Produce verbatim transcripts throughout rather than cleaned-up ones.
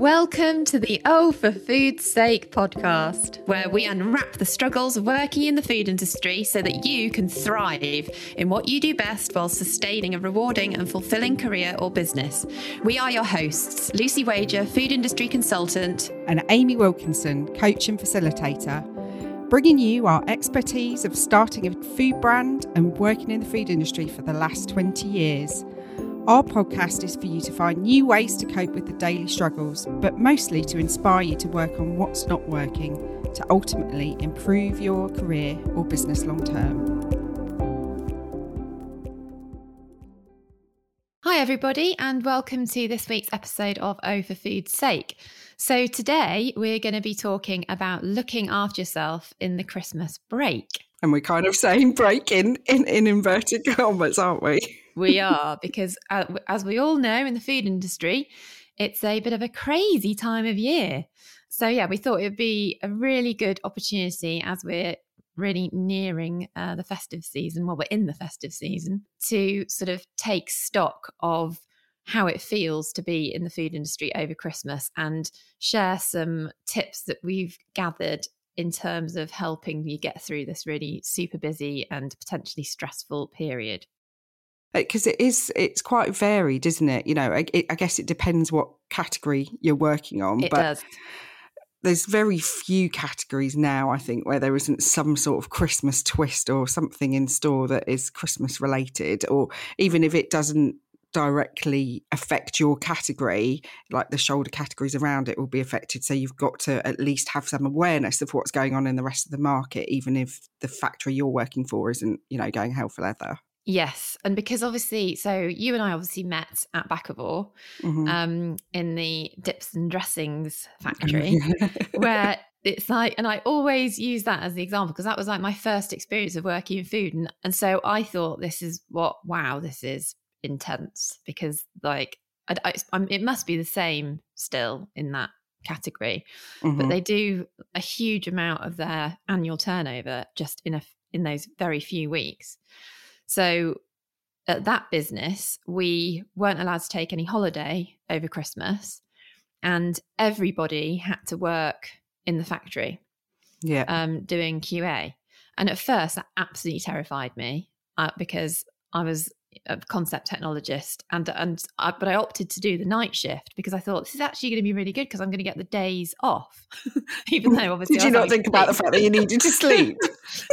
Welcome to the Oh for Food's Sake podcast, where we unwrap the struggles of working in the food industry so that you can thrive in what you do best while sustaining a rewarding and fulfilling career or business. We are your hosts, Lucy Wager, food industry consultant, and Amy Wilkinson, coach and facilitator, bringing you our expertise of starting a food brand and working in the food industry for the last twenty years. Our podcast is for you to find new ways to cope with the daily struggles, but mostly to inspire you to work on what's not working to ultimately improve your career or business long term. Hi everybody, and welcome to this week's episode of Oh for Food's Sake. So today we're going to be talking about looking after yourself in the Christmas break. And we're kind of saying break in, in, in inverted commas, aren't we? We are, because as we all know in the food industry, it's a bit of a crazy time of year. So yeah, we thought it would be a really good opportunity as we're really nearing uh, the festive season, well, we're in the festive season, to sort of take stock of how it feels to be in the food industry over Christmas and share some tips that we've gathered in terms of helping you get through this really super busy and potentially stressful period. Because it is, it's quite varied, isn't it? You know, it, I guess it depends what category you're working on. It but does. There's very few categories now, I think, where there isn't some sort of Christmas twist or something in store that is Christmas related, or even if it doesn't directly affect your category, like the shoulder categories around it will be affected. So you've got to at least have some awareness of what's going on in the rest of the market, even if the factory you're working for isn't, you know, going hell for leather. Yes. And because obviously, so you and I obviously met at Bacavore mm-hmm. um, in the dips and dressings factory where it's like, and I always use that as the example because that was like my first experience of working in food. And, and so I thought this is what, wow, this is intense because like, I, I, I'm, it must be the same still in that category, mm-hmm. but they do a huge amount of their annual turnover just in a, in those very few weeks. So at that business, we weren't allowed to take any holiday over Christmas and everybody had to work in the factory yeah, um, doing Q A. And at first, that absolutely terrified me uh, because I was a concept technologist and, and I, but I opted to do the night shift because I thought this is actually going to be really good because I'm going to get the days off, even though obviously Did you not think about the fact that you needed to sleep?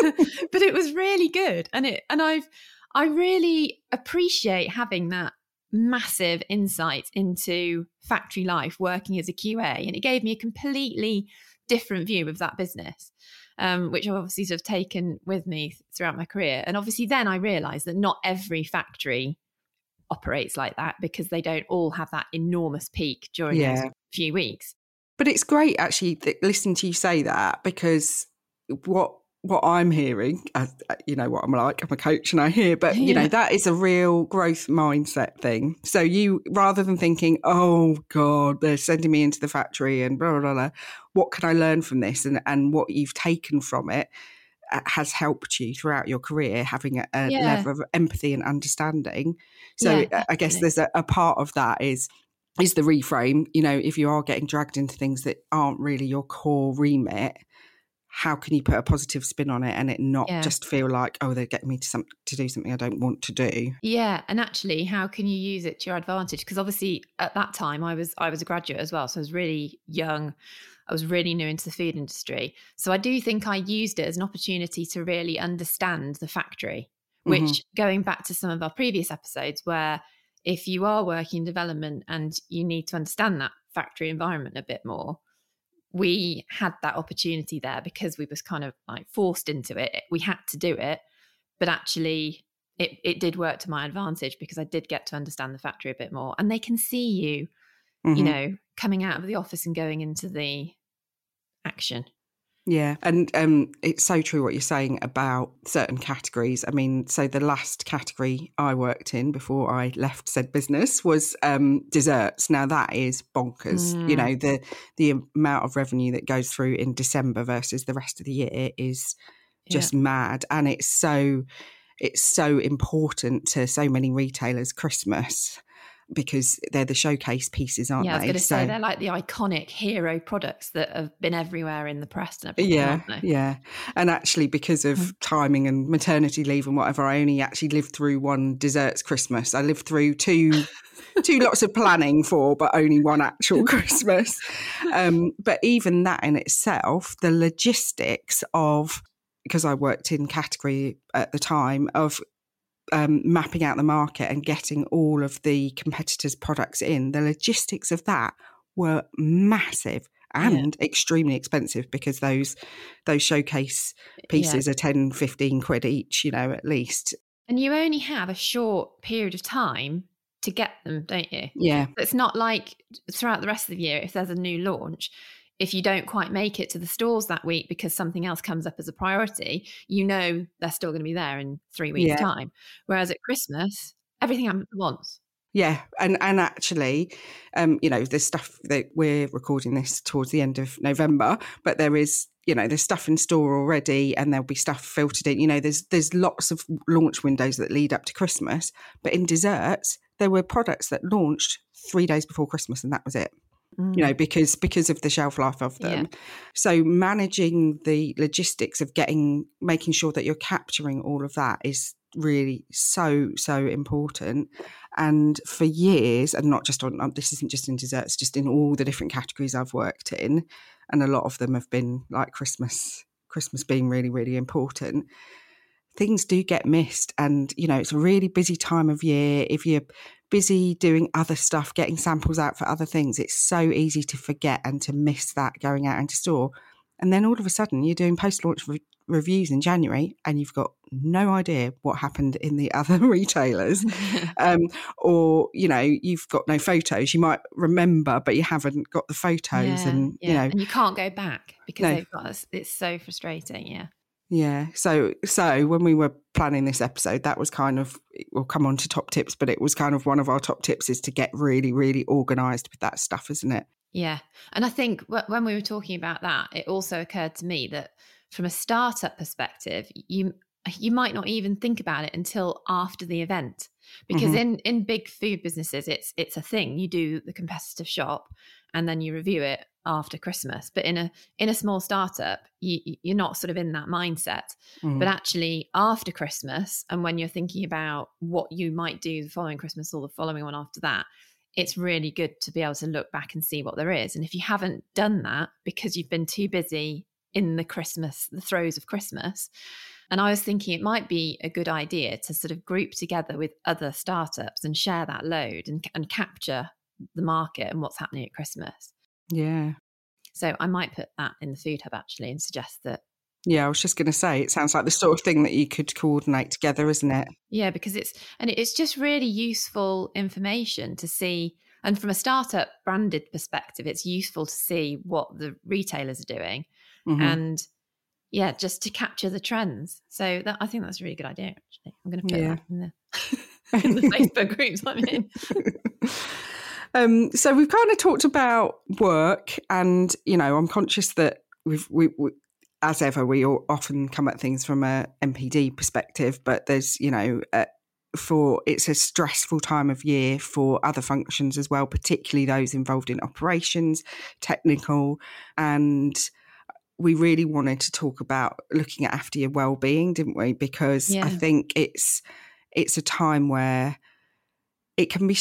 But it was really good. And it, and I've, I really appreciate having that massive insight into factory life, working as a Q A. And it gave me a completely different view of that business, um, which I've obviously sort of taken with me throughout my career. And obviously then I realized that not every factory operates like that because they don't all have that enormous peak during yeah. those few weeks. But it's great actually that listening to you say that, because what what I'm hearing, I, you know what I'm like, I'm a coach and I hear, but yeah. you know, that is a real growth mindset thing. So you, rather than thinking, oh God, they're sending me into the factory and blah, blah, blah, what can I learn from this? And, and what you've taken from it has helped you throughout your career, having a, a yeah. level of empathy and understanding. So yeah, I guess there's a, a part of that is, is the reframe, you know, if you are getting dragged into things that aren't really your core remit, how can you put a positive spin on it and it not yeah. just feel like, oh, they're getting me to, some, to do something I don't want to do? Yeah. And actually, how can you use it to your advantage? Because obviously at that time I was I was a graduate as well. So I was really young. I was really new into the food industry. So I do think I used it as an opportunity to really understand the factory, which mm-hmm. going back to some of our previous episodes where if you are working in development and you need to understand that factory environment a bit more, we had that opportunity there because we was kind of like forced into it. We had to do it, but actually it, it did work to my advantage because I did get to understand the factory a bit more. And they can see you, mm-hmm. you know, coming out of the office and going into the action. Yeah. And um, it's so true what you're saying about certain categories. I mean, so the last category I worked in before I left said business was um, desserts. Now that is bonkers. Mm. You know, the the amount of revenue that goes through in December versus the rest of the year is just yeah. mad. And it's so, it's so important to so many retailers, Christmas. because they're the showcase pieces, aren't they? Yeah, I was going to say, they're like the iconic hero products that have been everywhere in the press and everything, yeah, aren't they? Yeah. And actually, because of mm. timing and maternity leave and whatever, I only actually lived through one desserts Christmas. I lived through two two lots of planning for, but only one actual Christmas. Um, but even that in itself, the logistics of, because I worked in category at the time, of Um, mapping out the market and getting all of the competitors' products in, the logistics of that were massive and yeah. extremely expensive, because those those showcase pieces yeah. are ten, fifteen quid each, you know, at least. And you only have a short period of time to get them, don't you? Yeah. It's not like throughout the rest of the year, if there's a new launch, if you don't quite make it to the stores that week because something else comes up as a priority, you know they're still going to be there in three weeks' yeah. time. Whereas at Christmas, everything happens at once. Yeah. And and actually, um, you know, there's stuff that we're recording this towards the end of November, but there is, you know, there's stuff in store already, and there'll be stuff filtered in. You know, there's there's lots of launch windows that lead up to Christmas. But in desserts, there were products that launched three days before Christmas, and that was it. You know, because because of the shelf life of them. Yeah. So managing the logistics of getting, making sure that you're capturing all of that is really so, so important. And for years, and not just on, this isn't just in desserts, just in all the different categories I've worked in, and a lot of them have been like Christmas, Christmas being really, really important. Things do get missed, and, you know, it's a really busy time of year. If you're busy doing other stuff, getting samples out for other things, it's so easy to forget and to miss that going out into store. And then all of a sudden you're doing post-launch re- reviews in January, and you've got no idea what happened in the other retailers. Um, or, you know, you've got no photos. You might remember, but you haven't got the photos. Yeah, and, yeah. you know, and you can't go back because no. they've got, it's so frustrating. Yeah. Yeah. So so when we were planning this episode, that was kind of, we'll come on to top tips, but it was kind of one of our top tips is to get really, really organised with that stuff, isn't it? Yeah. And I think when we were talking about that, it also occurred to me that from a startup perspective, you you might not even think about it until after the event, because mm-hmm. in, in big food businesses, it's it's a thing. You do the competitive shop and then you review it after Christmas. But in a in a small startup, you, you're not sort of in that mindset. Mm. But actually after Christmas, and when you're thinking about what you might do the following Christmas or the following one after that, it's really good to be able to look back and see what there is. And if you haven't done that because you've been too busy in the Christmas, the throes of Christmas, and I was thinking it might be a good idea to sort of group together with other startups and share that load and, and capture the market and what's happening at Christmas. Yeah. So I might put that in the Food Hub actually and suggest that. Yeah, I was just going to say, it sounds like the sort of thing that you could coordinate together, isn't it? Yeah, because it's, and it's just really useful information to see. And from a startup branded perspective, it's useful to see what the retailers are doing mm-hmm. and yeah, just to capture the trends. So that, I think that's a really good idea, actually. I'm going to put yeah. that in the, in the Facebook groups I'm in. Um, so we've kind of talked about work, and, you know, I'm conscious that we've, we, we, as ever, we all often come at things from a M P D perspective, but there's, you know, uh, for it's a stressful time of year for other functions as well, particularly those involved in operations, technical, and we really wanted to talk about looking at after your well-being, didn't we? Because yeah. I think it's it's a time where it can be,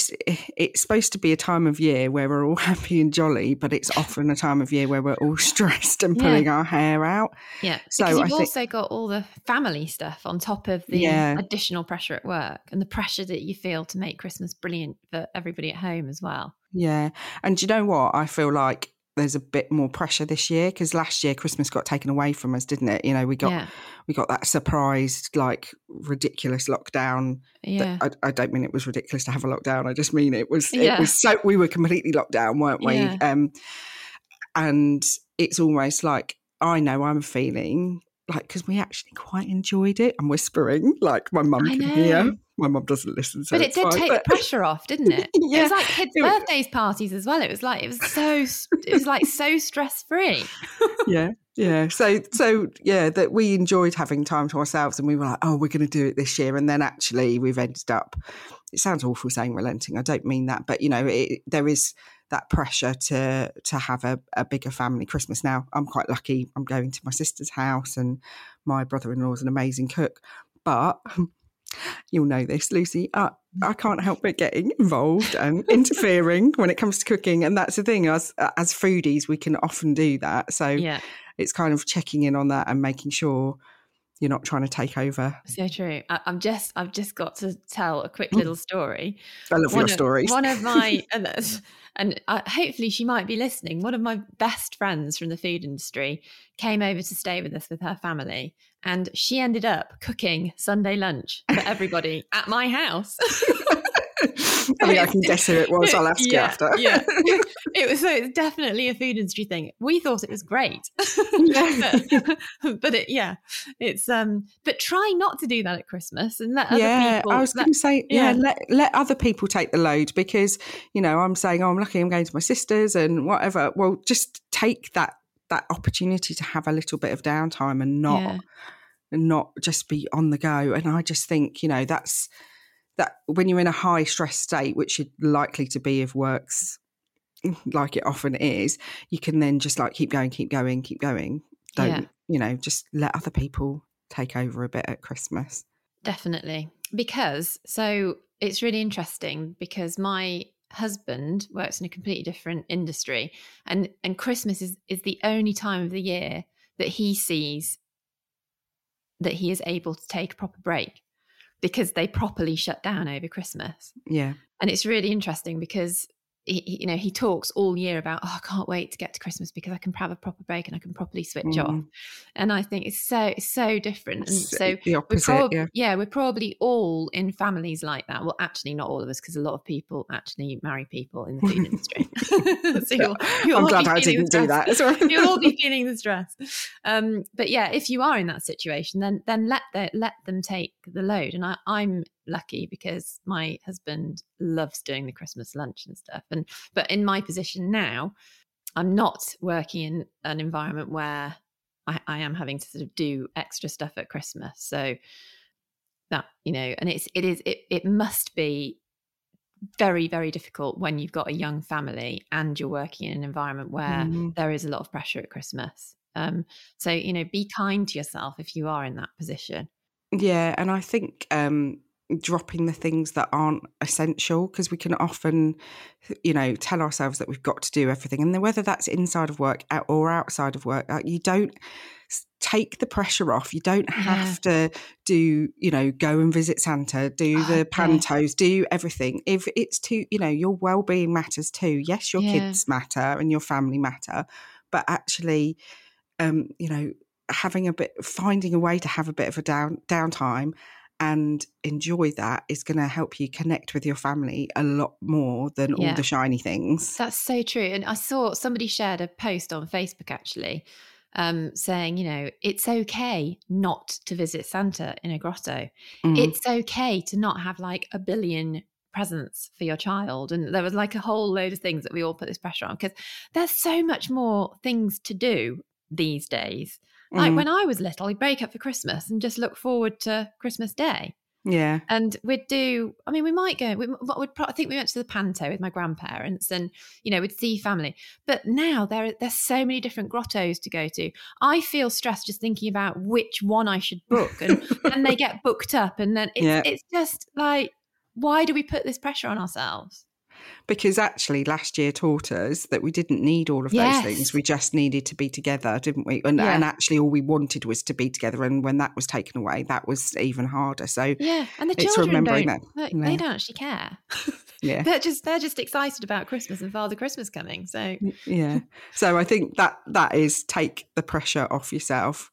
it's supposed to be a time of year where we're all happy and jolly, but it's often a time of year where we're all stressed and pulling yeah. our hair out. Yeah. So because you've I also think, got all the family stuff on top of the yeah. additional pressure at work and the pressure that you feel to make Christmas brilliant for everybody at home as well. Yeah. And do you know what? I feel like there's a bit more pressure this year, because last year Christmas got taken away from us, didn't it? You know, we got yeah. we got that surprise, like, ridiculous lockdown. Yeah. That, I, I don't mean it was ridiculous to have a lockdown. I just mean it was yeah. it was so we were completely locked down, weren't we? Yeah. Um, and it's almost like I know I'm feeling like, because we actually quite enjoyed it. I'm whispering, like my mum can hear. My mum doesn't listen, so but it did fine, take but... the pressure off, didn't it? yeah. It was like kids' was... birthdays parties as well. It was like it was so it was like so stress free. yeah, Yeah. So, so yeah, that we enjoyed having time to ourselves and we were like, oh, we're going to do it this year. And then actually we've ended up, it sounds awful saying relenting. I don't mean that, but you know, it, there is that pressure to, to have a, a bigger family Christmas. Now I'm quite lucky. I'm going to my sister's house and my brother-in-law is an amazing cook, but you'll know this, Lucy, I, I can't help but getting involved and interfering when it comes to cooking. And that's the thing, as, as foodies, we can often do that. So yeah. It's kind of checking in on that and making sure you're not trying to take over. So true. I, I'm just, I've just got to tell a quick little story. I love one your of, stories. One of my, and, and I, hopefully she might be listening. One of my best friends from the food industry came over to stay with us with her family, and she ended up cooking Sunday lunch for everybody at my house. I mean, I can guess who it was. I'll ask yeah, you after. Yeah, it was. So it's definitely a food industry thing. We thought it was great, but, but it, yeah, it's. Um, but try not to do that at Christmas and let other yeah, people. Yeah, I was going to say, yeah, yeah, let let other people take the load because you know I'm saying, oh, I'm lucky, I'm going to my sister's and whatever. Well, just take that that opportunity to have a little bit of downtime and not yeah. and not just be on the go. And I just think, you know, that's. That when you're in a high stress state, which you're likely to be if work's like it often is, you can then just like keep going, keep going, keep going. Don't, yeah. you know, just let other people take over a bit at Christmas. Definitely. Because, so it's really interesting because my husband works in a completely different industry and, and Christmas is, is the only time of the year that he sees that he is able to take a proper break. Because they properly shut down over Christmas. Yeah. And it's really interesting because, he, you know, he talks all year about, oh, I can't wait to get to Christmas because I can have a proper break and I can properly switch mm. off. And I think it's so, it's so different. And so the opposite, we're prob- yeah. yeah, we're probably all in families like that. Well, actually not all of us because a lot of people actually marry people in the food industry. so you'll, you'll I'm glad I didn't do that. You'll all be feeling the stress. Um, but yeah, if you are in that situation, then then let, the, let them take the load. And I, I'm lucky because my husband loves doing the Christmas lunch and stuff. And but in my position now, I'm not working in an environment where I, I am having to sort of do extra stuff at Christmas. So that, you know, and it's it is it it must be very, very difficult when you've got a young family and you're working in an environment where mm. there is a lot of pressure at Christmas. Um, so you know, be kind to yourself if you are in that position. Yeah, and I think um dropping the things that aren't essential because we can often, you know, tell ourselves that we've got to do everything. And then whether that's inside of work or outside of work, you don't take the pressure off. You don't have yeah. to do, you know, go and visit Santa, do the okay. pantos, do everything. If it's too, you know, your well-being matters too. Yes, your yeah. kids matter and your family matter, but actually, um, you know, having a bit, finding a way to have a bit of a down downtime and enjoy that is going to help you connect with your family a lot more than yeah. all the shiny things. That's so true. And I saw somebody shared a post on Facebook actually um, saying, you know, it's okay not to visit Santa in a grotto. Mm. It's okay to not have like a billion presents for your child. And there was like a whole load of things that we all put this pressure on because there's so much more things to do these days. Like mm. when I was little, I'd break up for Christmas and just look forward to Christmas Day. Yeah. And we'd do, I mean, we might go, we, we'd pro- I think we went to the panto with my grandparents and, you know, we'd see family. But now there, there's so many different grottos to go to. I feel stressed just thinking about which one I should book and then they get booked up. And then it's, yeah. it's just like, why do we put this pressure on ourselves? Because actually last year taught us that we didn't need all of yes. those things. We just needed to be together, didn't we? And, yeah. and actually all we wanted was to be together. And when that was taken away, that was even harder. So yeah, and the it's children remembering don't, that. Look, yeah. They don't actually care. Yeah, they're just they're just excited about Christmas and Father Christmas coming. So yeah, so I think that that is take the pressure off yourself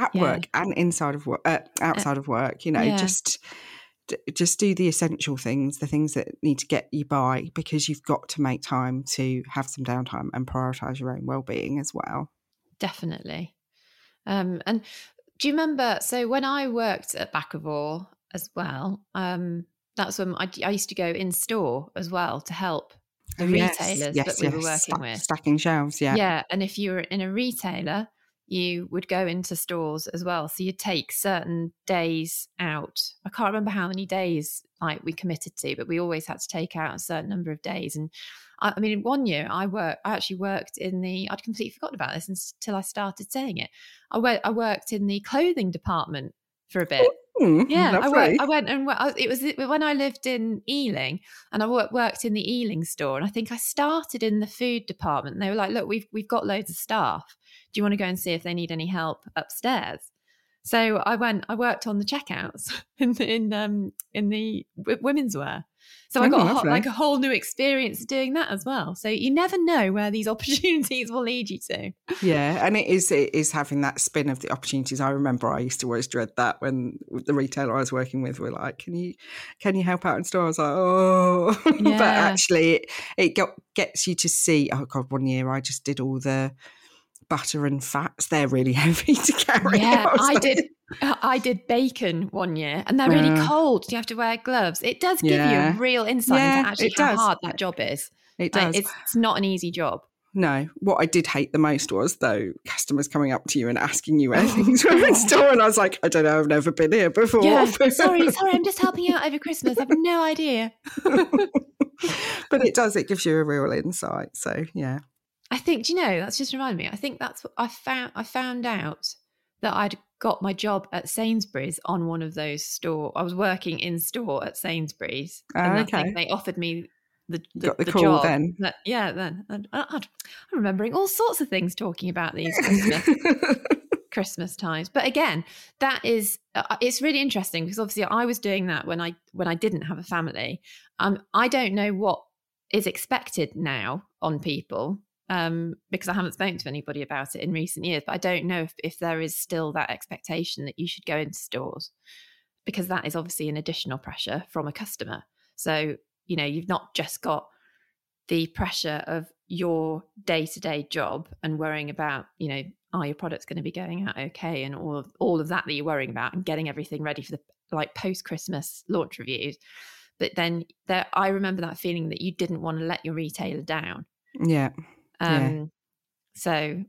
at yeah. work and inside of work, uh, outside uh, of work. You know, yeah. just. Just do the essential things, the things that need to get you by, because you've got to make time to have some downtime and prioritise your own well-being as well. Definitely. Um, and do you remember, so when I worked at Bacavore as well, um, that's when I, I used to go in store as well to help the yes, retailers yes, that we yes. were working Stack, with. Stacking shelves, yeah. Yeah, and if you were in a retailer, you would go into stores as well. So you'd take certain days out. I can't remember how many days like we committed to, but we always had to take out a certain number of days. And I, I mean, one year I worked, I actually worked in the, I'd completely forgotten about this until I started saying it. I went, I worked in the clothing department for a bit. Mm, yeah, I went, right. I went and I, it was when I lived in Ealing, and I worked in the Ealing store, and I think I started in the food department. And they were like, "Look, we've we've got loads of staff. Do you want to go and see if they need any help upstairs?" So I went. I worked on the checkouts in the, in um in the women's wear. So oh, I got a whole, like a whole new experience doing that as well. So you never know where these opportunities will lead you to. Yeah, and it is it is having that spin of the opportunities. I remember I used to always dread that when the retailer I was working with were like, "Can you can you help out in store?" I was like, "Oh," yeah. But actually, it, it got, gets you to see. Oh God, one year I just did all the butter and fats. They're really heavy to carry. Yeah, I, I like, did. I did bacon one year, and they're really yeah. cold. You have to wear gloves. It does give yeah. you a real insight yeah, into actually how does. hard that job is. It does. Like, it's, it's not an easy job. No. What I did hate the most was, though, customers coming up to you and asking you where things were in store. And I was like, I don't know, I've never been here before. Yeah. sorry, sorry, I'm just helping out over Christmas. I have no idea. But it does. It gives you a real insight. So, yeah. I think, do you know, that's just reminded me. I think that's what I found. I found out that I'd got my job at Sainsbury's on one of those store. I was working in store at Sainsbury's, oh, and okay. I think they offered me the, the, got the, the call job. Then, that, yeah, then I, I, I'm remembering all sorts of things talking about these Christmas, Christmas times. But again, that is uh, it's really interesting because obviously I was doing that when I when I didn't have a family. Um, I don't know what is expected now on people. Um, because I haven't spoken to anybody about it in recent years, but I don't know if, if there is still that expectation that you should go into stores, because that is obviously an additional pressure from a customer. So, you know, you've not just got the pressure of your day-to-day job and worrying about, you know, are your products going to be going out okay, and all of, all of that that you're worrying about, and getting everything ready for the like post-Christmas launch reviews. But then there, I remember that feeling that you didn't want to let your retailer down. Yeah. Um, yeah. So,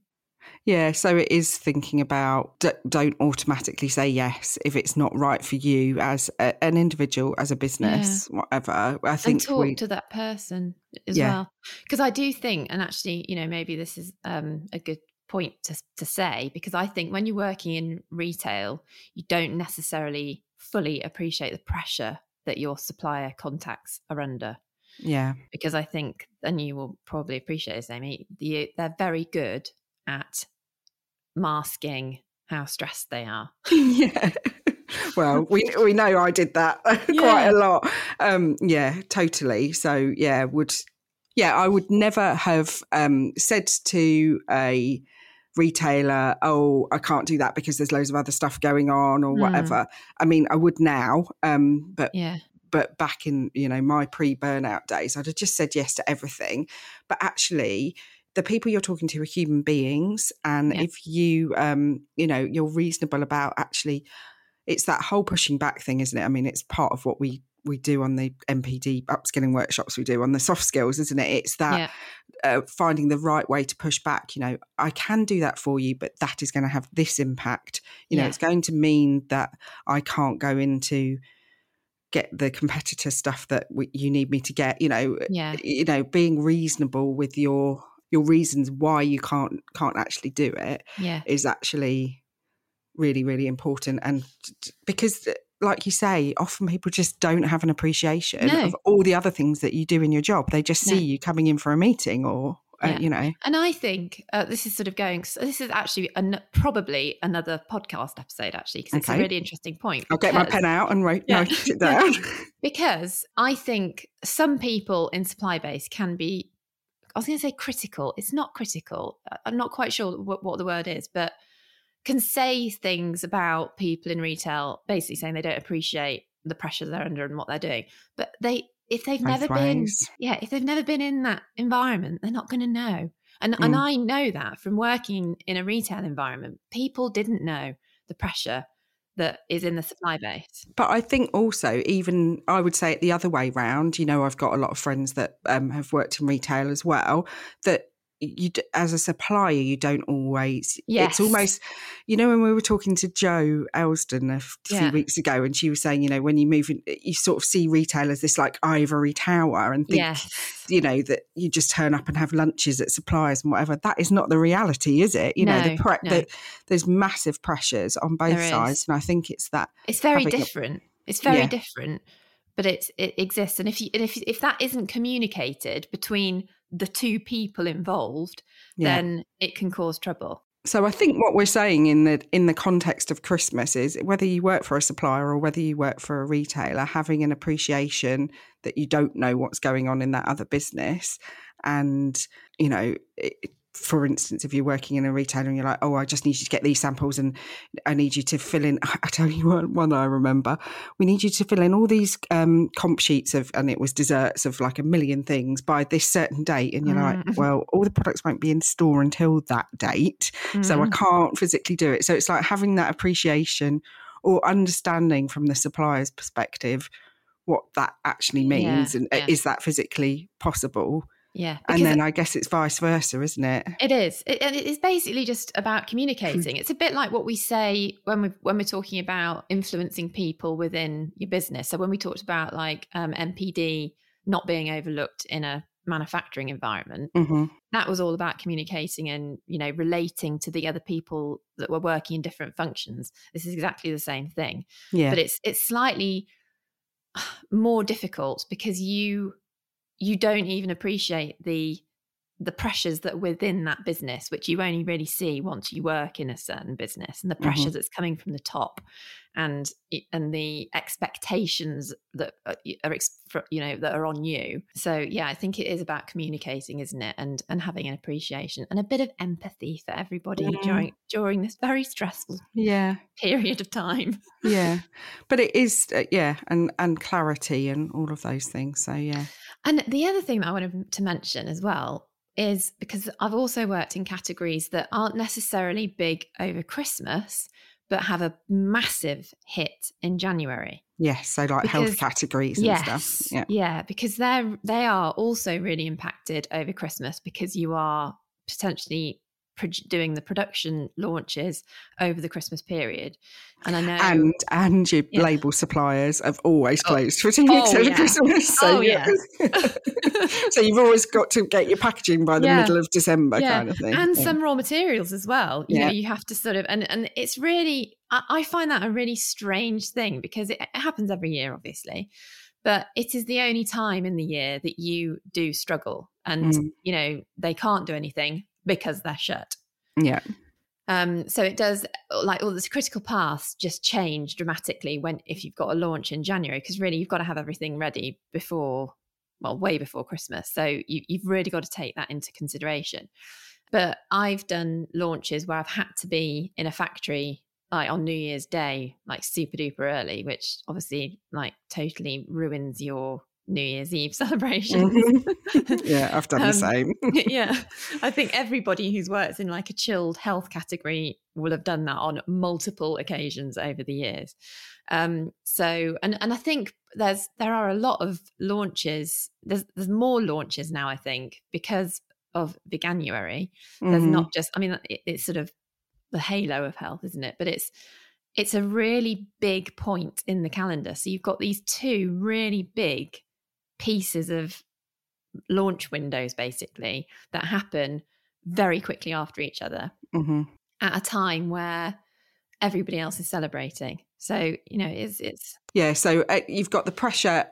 yeah, so it is thinking about d- don't automatically say yes if it's not right for you as a, an individual, as a business, yeah. whatever. I think and talk we, to that person as yeah. well, because I do think, and actually, you know, maybe this is um, a good point to to say, because I think when you're working in retail, you don't necessarily fully appreciate the pressure that your supplier contacts are under. Yeah, because I think, and you will probably appreciate this, Amy, the, they're very good at masking how stressed they are. Yeah. Well, we we know I did that yeah. quite a lot. Um, yeah, totally. So yeah, would yeah, I would never have um, said to a retailer, oh, I can't do that because there's loads of other stuff going on or mm. whatever. I mean, I would now, um, but yeah. But back in, you know, my pre-burnout days, I'd have just said yes to everything. But actually, the people you're talking to are human beings. And yeah. if you, um, you know, you're reasonable about actually, it's that whole pushing back thing, isn't it? I mean, it's part of what we, we do on the M P D upskilling workshops we do on the soft skills, isn't it? It's that yeah. uh, finding the right way to push back. You know, I can do that for you, but that is going to have this impact. You know, yeah. it's going to mean that I can't go into... get the competitor stuff that we, you need me to get, you know, yeah. you know, being reasonable with your your reasons why you can't can't actually do it yeah. is actually really, really important. And because, like you say, often people just don't have an appreciation no. of all the other things that you do in your job. They just see no. you coming in for a meeting or, uh, yeah. you know. And I think uh, this is sort of going, so this is actually an, probably another podcast episode, actually, because it's okay. a really interesting point. I'll because, get my pen out and write yeah. it down. Because I think some people in supply base can be, I was going to say critical. It's not critical. I'm not quite sure what, what the word is, but can say things about people in retail, basically saying they don't appreciate the pressure they're under and what they're doing. But they... If they've Both never ways. been, yeah, if they've never been in that environment, they're not going to know. And mm. and I know that from working in a retail environment, people didn't know the pressure that is in the supply base. But I think also, even I would say it the other way round. You know, I've got a lot of friends that um, have worked in retail as well, that you, as a supplier, you don't always. Yes. It's almost, you know, when we were talking to Jo Elston a few yeah. weeks ago, and she was saying, you know, when you move in, you sort of see retail as this like ivory tower and think, yes. you know, that you just turn up and have lunches at suppliers and whatever. That is not the reality, is it? You no, know, the, pre- no. the there's massive pressures on both there sides, is. And I think it's that. It's very different. A, it's very yeah. different. But it's, it exists. And if you, and if if that isn't communicated between the two people involved, yeah. then it can cause trouble. So I think what we're saying in the in the context of Christmas is whether you work for a supplier or whether you work for a retailer, having an appreciation that you don't know what's going on in that other business. And, you know, it, for instance, if you're working in a retailer and you're like, oh, I just need you to get these samples and I need you to fill in, I tell you one, one I remember, we need you to fill in all these um, comp sheets of, and it was desserts of like a million things by this certain date. And you're mm. like, well, all the products won't be in store until that date. Mm. So I can't physically do it. So it's like having that appreciation or understanding from the supplier's perspective what that actually means yeah, and yeah. is that physically possible? Yeah. And then I guess it's vice versa, isn't it? It is. It, and it's basically just about communicating. It's a bit like what we say when, we, when we're talking about influencing people within your business. So when we talked about like um, M P D not being overlooked in a manufacturing environment, mm-hmm. that was all about communicating and, you know, relating to the other people that were working in different functions. This is exactly the same thing. Yeah. But it's it's slightly more difficult because you... you don't even appreciate the the pressures that are within that business, which you only really see once you work in a certain business, and the pressure mm-hmm. that's coming from the top, and and the expectations that are, you know, that are on you. So yeah, I think it is about communicating, isn't it, and and having an appreciation and a bit of empathy for everybody yeah. during during this very stressful yeah period of time. Yeah, but it is uh, yeah, and and clarity and all of those things. So yeah. And the other thing that I wanted to mention as well is because I've also worked in categories that aren't necessarily big over Christmas, but have a massive hit in January. Yes, so like because, health categories and yes, stuff. Yeah, yeah, because they're they are also really impacted over Christmas because you are potentially doing the production launches over the Christmas period. And I know and and your yeah. label suppliers have always closed for two weeks over Christmas. So, oh, yeah. yeah. So you've always got to get your packaging by the yeah. middle of December yeah. kind of thing. And yeah. some raw materials as well. You yeah. know, you have to sort of and, and it's really I, I find that a really strange thing because it, it happens every year obviously. But it is the only time in the year that you do struggle and mm. you know, they can't do anything because they're shut. Yeah. Um, so it does, like all this critical paths just change dramatically when if you've got a launch in January, because really you've got to have everything ready before, well, way before Christmas. So you, you've really got to take that into consideration. But I've done launches where I've had to be in a factory like on New Year's Day, like super duper early, which obviously like totally ruins your New Year's Eve celebrations. Mm-hmm. Yeah, I've done um, the same. Yeah, I think everybody who's worked in like a chilled health category will have done that on multiple occasions over the years. Um, so, and and I think there's there are a lot of launches. There's there's more launches now, I think, because of Biganuary. Mm-hmm. There's not just. I mean, it, it's sort of the halo of health, isn't it? But it's. It's a really big point in the calendar. So you've got these two really big pieces of launch windows, basically, that happen very quickly after each other mm-hmm. at a time where everybody else is celebrating. So, you know, it's... it's... Yeah, so uh, you've got the pressure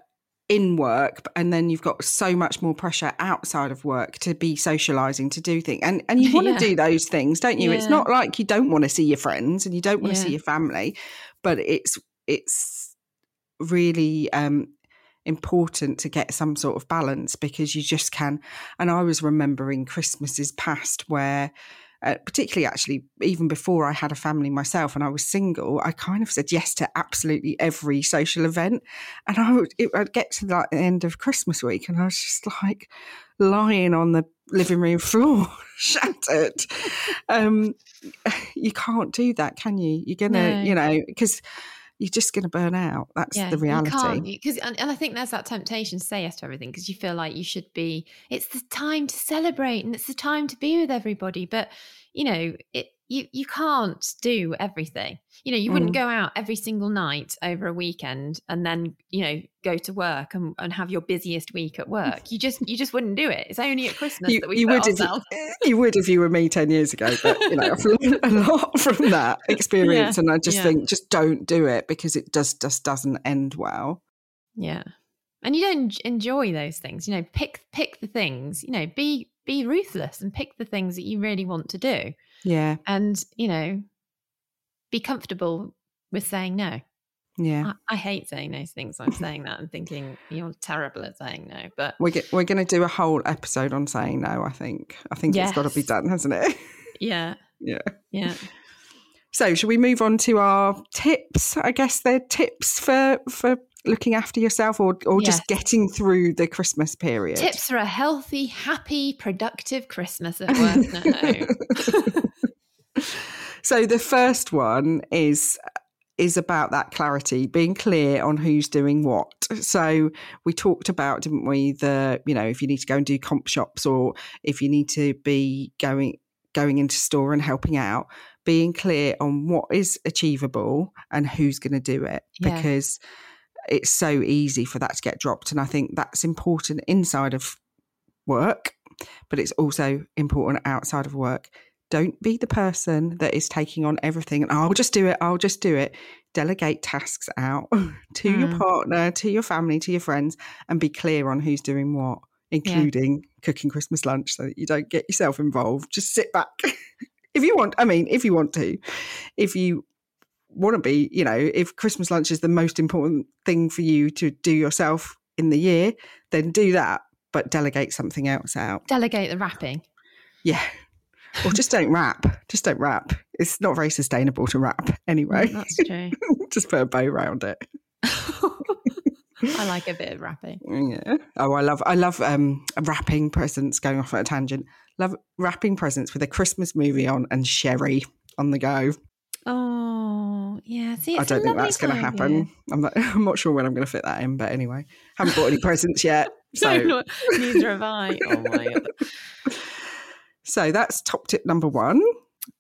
in work, and then you've got so much more pressure outside of work to be socializing, to do things, and and you want yeah. to do those things, don't you? Yeah. It's not like you don't want to see your friends and you don't want yeah. to see your family, but it's it's really um important to get some sort of balance because you just can. And I was remembering Christmases past where Uh, particularly actually even before I had a family myself and I was single, I kind of said yes to absolutely every social event. And I would it, I'd get to like the end of Christmas week and I was just like lying on the living room floor shattered. Um, you can't do that, can you? You're going to, no. you know, because you're just going to burn out. That's yeah, the reality. Because and, and I think there's that temptation to say yes to everything because you feel like you should be, it's the time to celebrate and it's the time to be with everybody. But, you know, it, you you can't do everything. You know, you mm. wouldn't go out every single night over a weekend and then, you know, go to work and, and have your busiest week at work. You just you just wouldn't do it. It's only at Christmas you, that we you would ourselves. If, you would if you were me ten years ago, but, you know, I've learned a lot from that experience. Yeah. And I just yeah. think just don't do it because it just, just doesn't end well. Yeah. And you don't enjoy those things. You know, pick pick the things, you know, be be ruthless and pick the things that you really want to do. Yeah. And, you know, be comfortable with saying no. Yeah. I, I hate saying those things. I'm saying that and thinking you're terrible at saying no. But we're, get, we're going to do a whole episode on saying no, I think. I think yes. It's got to be done, hasn't it? Yeah. yeah. Yeah. So shall we move on to our tips? I guess they're tips for, for looking after yourself or, or yes. just getting through the Christmas period. Tips for a healthy, happy, productive Christmas at work and at home. So the first one is is about that clarity, being clear on who's doing what. So we talked about, didn't we, the, you know, if you need to go and do comp shops or if you need to be going going into store and helping out, being clear on what is achievable and who's going to do it yeah. because it's so easy for that to get dropped. And I think that's important inside of work, but it's also important outside of work. Don't be the person that is taking on everything and I'll just do it, I'll just do it. Delegate tasks out to mm. your partner, to your family, to your friends, and be clear on who's doing what, including yeah. cooking Christmas lunch so that you don't get yourself involved. Just sit back. If you want, I mean, if you want to, if you want to be, you know, if Christmas lunch is the most important thing for you to do yourself in the year, then do that, but delegate something else out. Delegate the wrapping. Yeah. Or just don't wrap. Just don't wrap. It's not very sustainable to wrap anyway. Mm, that's true. Just put a bow around it. I like a bit of wrapping. Yeah. Oh, I love I love um, wrapping presents, going off at a tangent. Love wrapping presents with a Christmas movie on and sherry on the go. Oh, yeah. See, I don't think that's going to happen. I'm not, I'm not sure when I'm going to fit that in, but anyway. Haven't bought any presents yet. So. No, not, neither have I. Oh, my God. So that's top tip number one.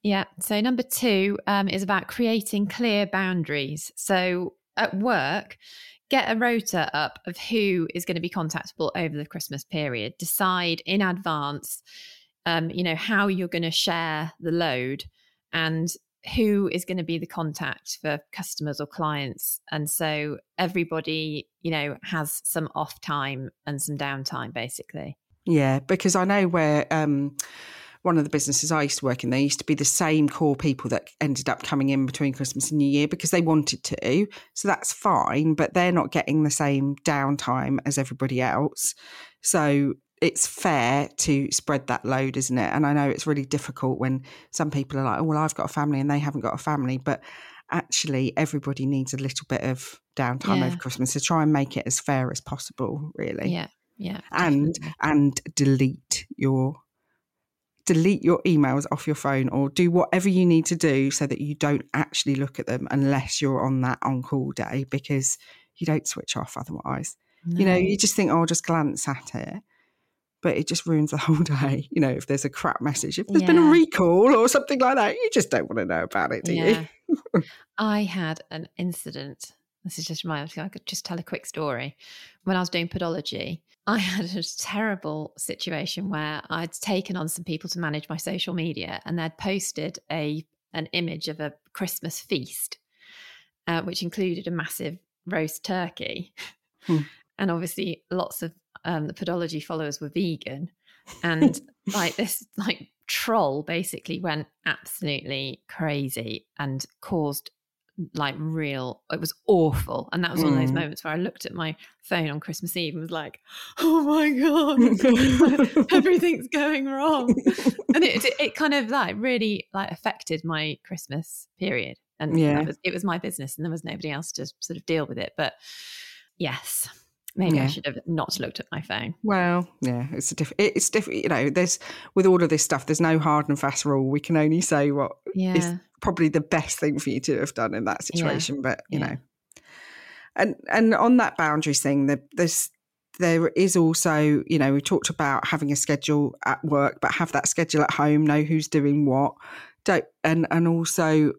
Yeah. So number two um, is about creating clear boundaries. So at work, get a rota up of who is going to be contactable over the Christmas period. Decide in advance, um, you know, how you're going to share the load and who is going to be the contact for customers or clients. And so everybody, you know, has some off time and some downtime basically. Yeah, because I know where um, one of the businesses I used to work in, there used to be the same core people that ended up coming in between Christmas and New Year because they wanted to. So that's fine, but they're not getting the same downtime as everybody else. So it's fair to spread that load, isn't it? And I know it's really difficult when some people are like, oh, well, I've got a family and they haven't got a family. But actually, everybody needs a little bit of downtime yeah. over Christmas. So try and make it as fair as possible, really. Yeah. Yeah, and definitely. and delete your delete your emails off your phone or do whatever you need to do so that you don't actually look at them unless you're on that on-call day because you don't switch off otherwise. No. You know, you just think, oh, I'll just glance at it, but it just ruins the whole day. You know, if there's a crap message, if there's yeah. been a recall or something like that, you just don't want to know about it, do yeah. you? I had an incident. This is just my, I could just tell a quick story. When I was doing podology, I had a terrible situation where I'd taken on some people to manage my social media and they'd posted a an image of a Christmas feast, uh, which included a massive roast turkey. Hmm. And obviously lots of um, the podology followers were vegan. And like this like troll basically went absolutely crazy and caused like real, it was awful. And that was one of those moments where I looked at my phone on Christmas Eve and was like, oh my God, everything's going wrong. And it, it it kind of like really like affected my Christmas period. And yeah. that was, it was my business and there was nobody else to sort of deal with it. But yes, Maybe yeah. I should have not looked at my phone. Well, yeah, it's a diff- it's different. You know, there's with all of this stuff, there's no hard and fast rule. We can only say what yeah. is probably the best thing for you to have done in that situation. Yeah. But you yeah. know, and and on that boundaries thing, the, there's there is also, you know, we talked about having a schedule at work, but have that schedule at home. Know who's doing what. Don't and and also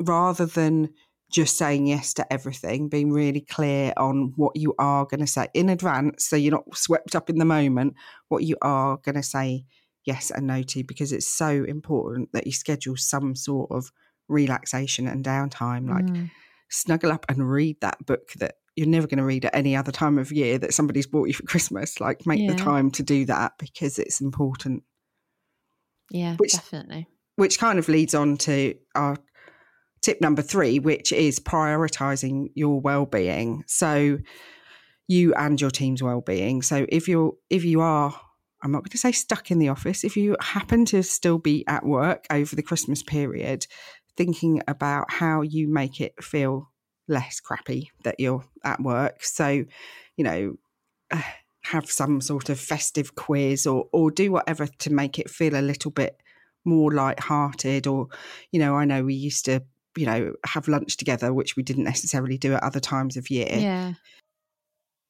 rather than just saying yes to everything, being really clear on what you are going to say in advance so you're not swept up in the moment, what you are going to say yes and no to, because it's so important that you schedule some sort of relaxation and downtime, like mm. snuggle up and read that book that you're never going to read at any other time of year that somebody's bought you for Christmas. Like make yeah. the time to do that because it's important. Yeah, which, definitely. Which kind of leads on to our tip number three, which is prioritising your well-being. So you and your team's well-being. So if you're, if you are, I'm not going to say stuck in the office, if you happen to still be at work over the Christmas period, thinking about how you make it feel less crappy that you're at work. So, you know, have some sort of festive quiz or or do whatever to make it feel a little bit more lighthearted. Or, you know, I know we used to, you know, have lunch together, which we didn't necessarily do at other times of year. Yeah.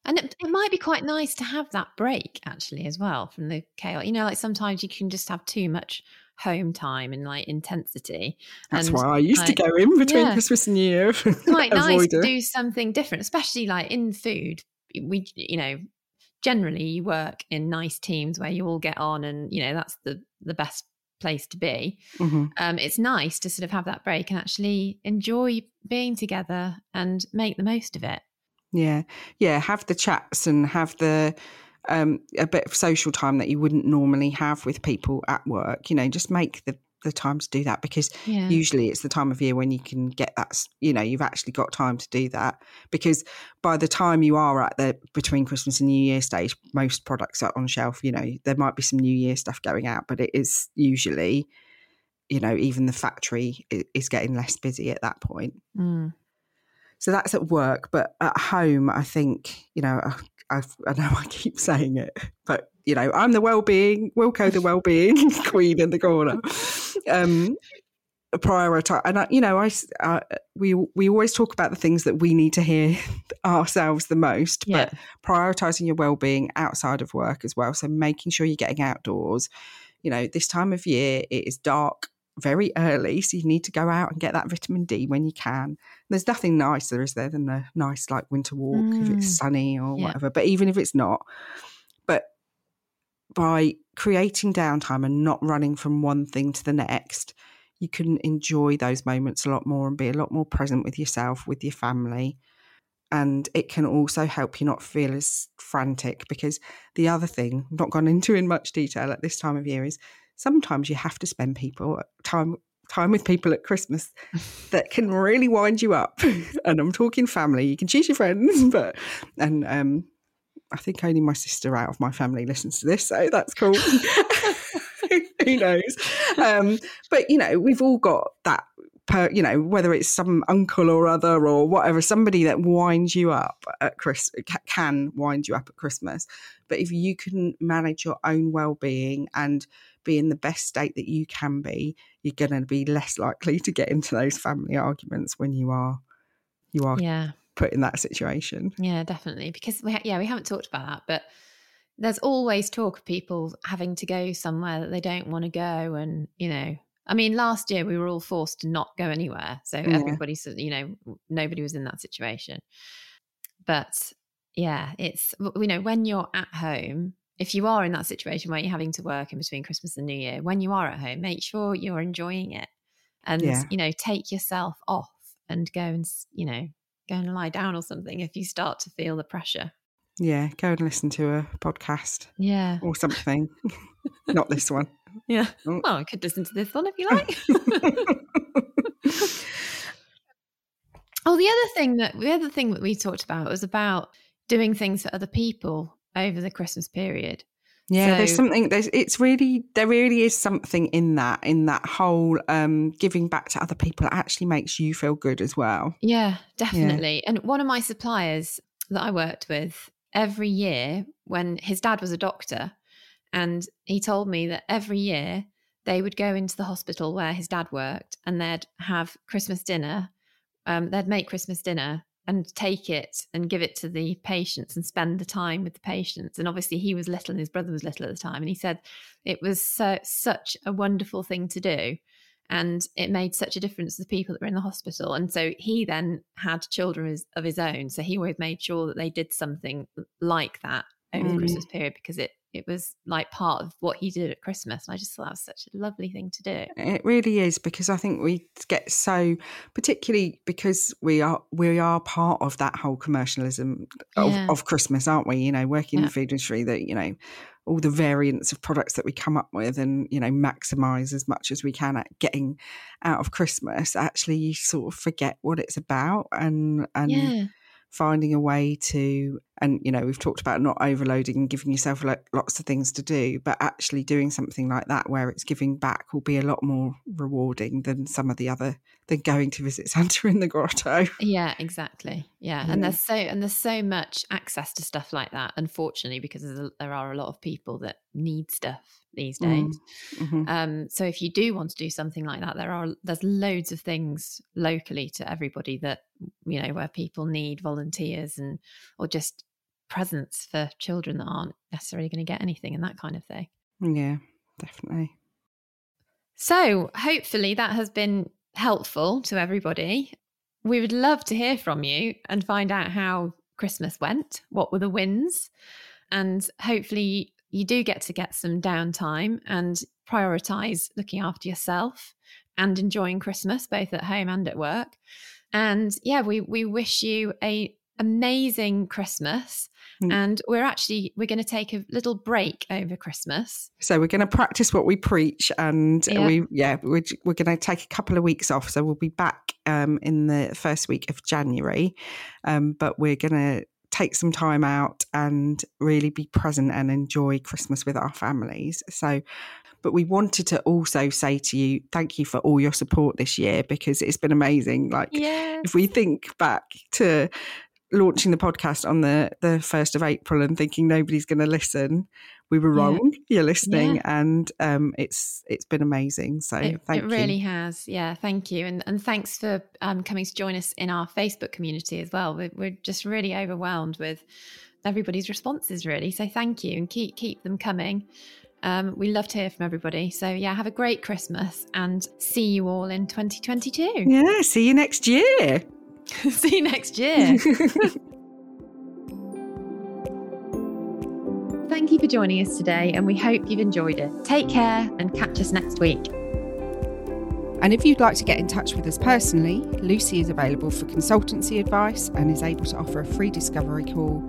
And it, it might be quite nice to have that break actually as well from the chaos. You know, like sometimes you can just have too much home time and like intensity. That's and, why I used like, to go in between yeah. Christmas and New Year. It's quite nice to it. do something different, especially like in food. We, you know, generally you work in nice teams where you all get on and, you know, that's the, the best place to be. Mm-hmm. Um, it's nice to sort of have that break and actually enjoy being together and make the most of it. Yeah. Yeah. Have the chats and have the um, a bit of social time that you wouldn't normally have with people at work. You know, just make the, the time to do that because yeah. usually it's the time of year when you can get that, you know, you've actually got time to do that, because by the time you are at the between Christmas and New Year stage, most products are on shelf. You know, there might be some New Year stuff going out, but it is usually, you know, even the factory is getting less busy at that point. Mm. So that's at work, but at home, I think, you know, I, I've, I know I keep saying it, but you know, I'm the well-being, Wilco the well-being queen in the corner. Um, prioritise, and I, you know, I uh, we we always talk about the things that we need to hear ourselves the most, yeah. but prioritising your well-being outside of work as well. So making sure you're getting outdoors. You know, this time of year it is dark very early, so you need to go out and get that vitamin D when you can. There's nothing nicer, is there, than a nice like winter walk mm. if it's sunny or yeah. whatever. But even if it's not, but by creating downtime and not running from one thing to the next, you can enjoy those moments a lot more and be a lot more present with yourself, with your family. And it can also help you not feel as frantic, because the other thing I've not gone into in much detail at this time of year is sometimes you have to spend people time time with people at Christmas that can really wind you up. And I'm talking family. You can choose your friends, but and um, I think only my sister out of my family listens to this, so that's cool. Who knows? Um, but you know, we've all got that. Per, you know, whether it's some uncle or other or whatever, somebody that winds you up at Chris can wind you up at Christmas. But if you can manage your own well-being and be in the best state that you can be, you're going to be less likely to get into those family arguments when you are you are yeah. put in that situation. Yeah, definitely. Because we ha- yeah, we haven't talked about that, but there's always talk of people having to go somewhere that they don't want to go, and you know. I mean, last year we were all forced to not go anywhere. So yeah. everybody, you know, nobody was in that situation. But yeah, it's, you know, when you're at home, if you are in that situation where you're having to work in between Christmas and New Year, when you are at home, make sure you're enjoying it and, yeah. you know, take yourself off and go and, you know, go and lie down or something if you start to feel the pressure. Yeah, go and listen to a podcast. Yeah. Or something. Not this one. Yeah. Oh, well, I could listen to this one if you like. Oh, the other thing that the other thing that we talked about was about doing things for other people over the Christmas period. Yeah, so, there's something there's it's really there really is something in that in that whole um giving back to other people. It actually makes you feel good as well. Yeah, definitely. Yeah. And one of my suppliers that I worked with, every year, when his dad was a doctor, and he told me that every year they would go into the hospital where his dad worked, and they'd have Christmas dinner. Um, they'd make Christmas dinner and take it and give it to the patients and spend the time with the patients. And obviously he was little and his brother was little at the time. And he said it was so, such a wonderful thing to do. And it made such a difference to the people that were in the hospital. And so he then had children of his own. So he always made sure that they did something like that over mm. the Christmas period, because it, it was like part of what he did at Christmas. And I just thought that was such a lovely thing to do. It really is, because I think we get so, particularly because we are we are part of that whole commercialism of, yeah. of Christmas, aren't we? You know, working yeah. in the food industry, that, you know, all the variants of products that we come up with and, you know, maximise as much as we can at getting out of Christmas, actually you sort of forget what it's about and and yeah. finding a way to, and you know, we've talked about not overloading and giving yourself lots of things to do, but actually doing something like that where it's giving back will be a lot more rewarding than some of the other, than going to visit Santa in the grotto. Yeah, exactly. Yeah, yeah. and there's so and there's so much access to stuff like that, unfortunately, because there are a lot of people that need stuff these days. Mm-hmm. Um, so if you do want to do something like that, there are there's loads of things locally to everybody that, you know, where people need volunteers and or just presents for children that aren't necessarily going to get anything and that kind of thing. Yeah, definitely. So hopefully that has been helpful to everybody. We would love to hear from you and find out how Christmas went, what were the wins, and hopefully you do get to get some downtime and prioritise looking after yourself and enjoying Christmas, both at home and at work. And yeah, we we wish you a amazing Christmas. Mm. And we're actually we're going to take a little break over Christmas, so we're going to practice what we preach, and yeah. we yeah we're, we're going to take a couple of weeks off, so we'll be back um in the first week of January, um but we're going to take some time out and really be present and enjoy Christmas with our families. So, but we wanted to also say to you, thank you for all your support this year, because it's been amazing. Like yes. if we think back to launching the podcast on the, the first of April and thinking nobody's going to listen, we were wrong. Yeah. You're listening yeah. and um, it's it's been amazing. So it, thank you. It really you. has. Yeah, thank you. And and thanks for um, coming to join us in our Facebook community as well. We're, we're just really overwhelmed with everybody's responses, really. So thank you, and keep keep them coming. Um, we love to hear from everybody. So yeah, have a great Christmas and see you all in twenty twenty-two. Yeah, see you next year. See you next year. Thank you for joining us today, and we hope you've enjoyed it. Take care and catch us next week. And if you'd like to get in touch with us personally, Lucy is available for consultancy advice and is able to offer a free discovery call.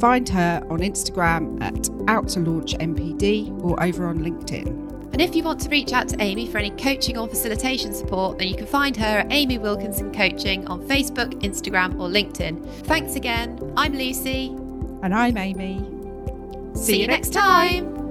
Find her on Instagram at out to launch M P D or over on LinkedIn. And if you want to reach out to Amy for any coaching or facilitation support, then you can find her at Amy Wilkinson Coaching on Facebook, Instagram or LinkedIn. Thanks again. I'm Lucy. And I'm Amy. See, See you next time. time.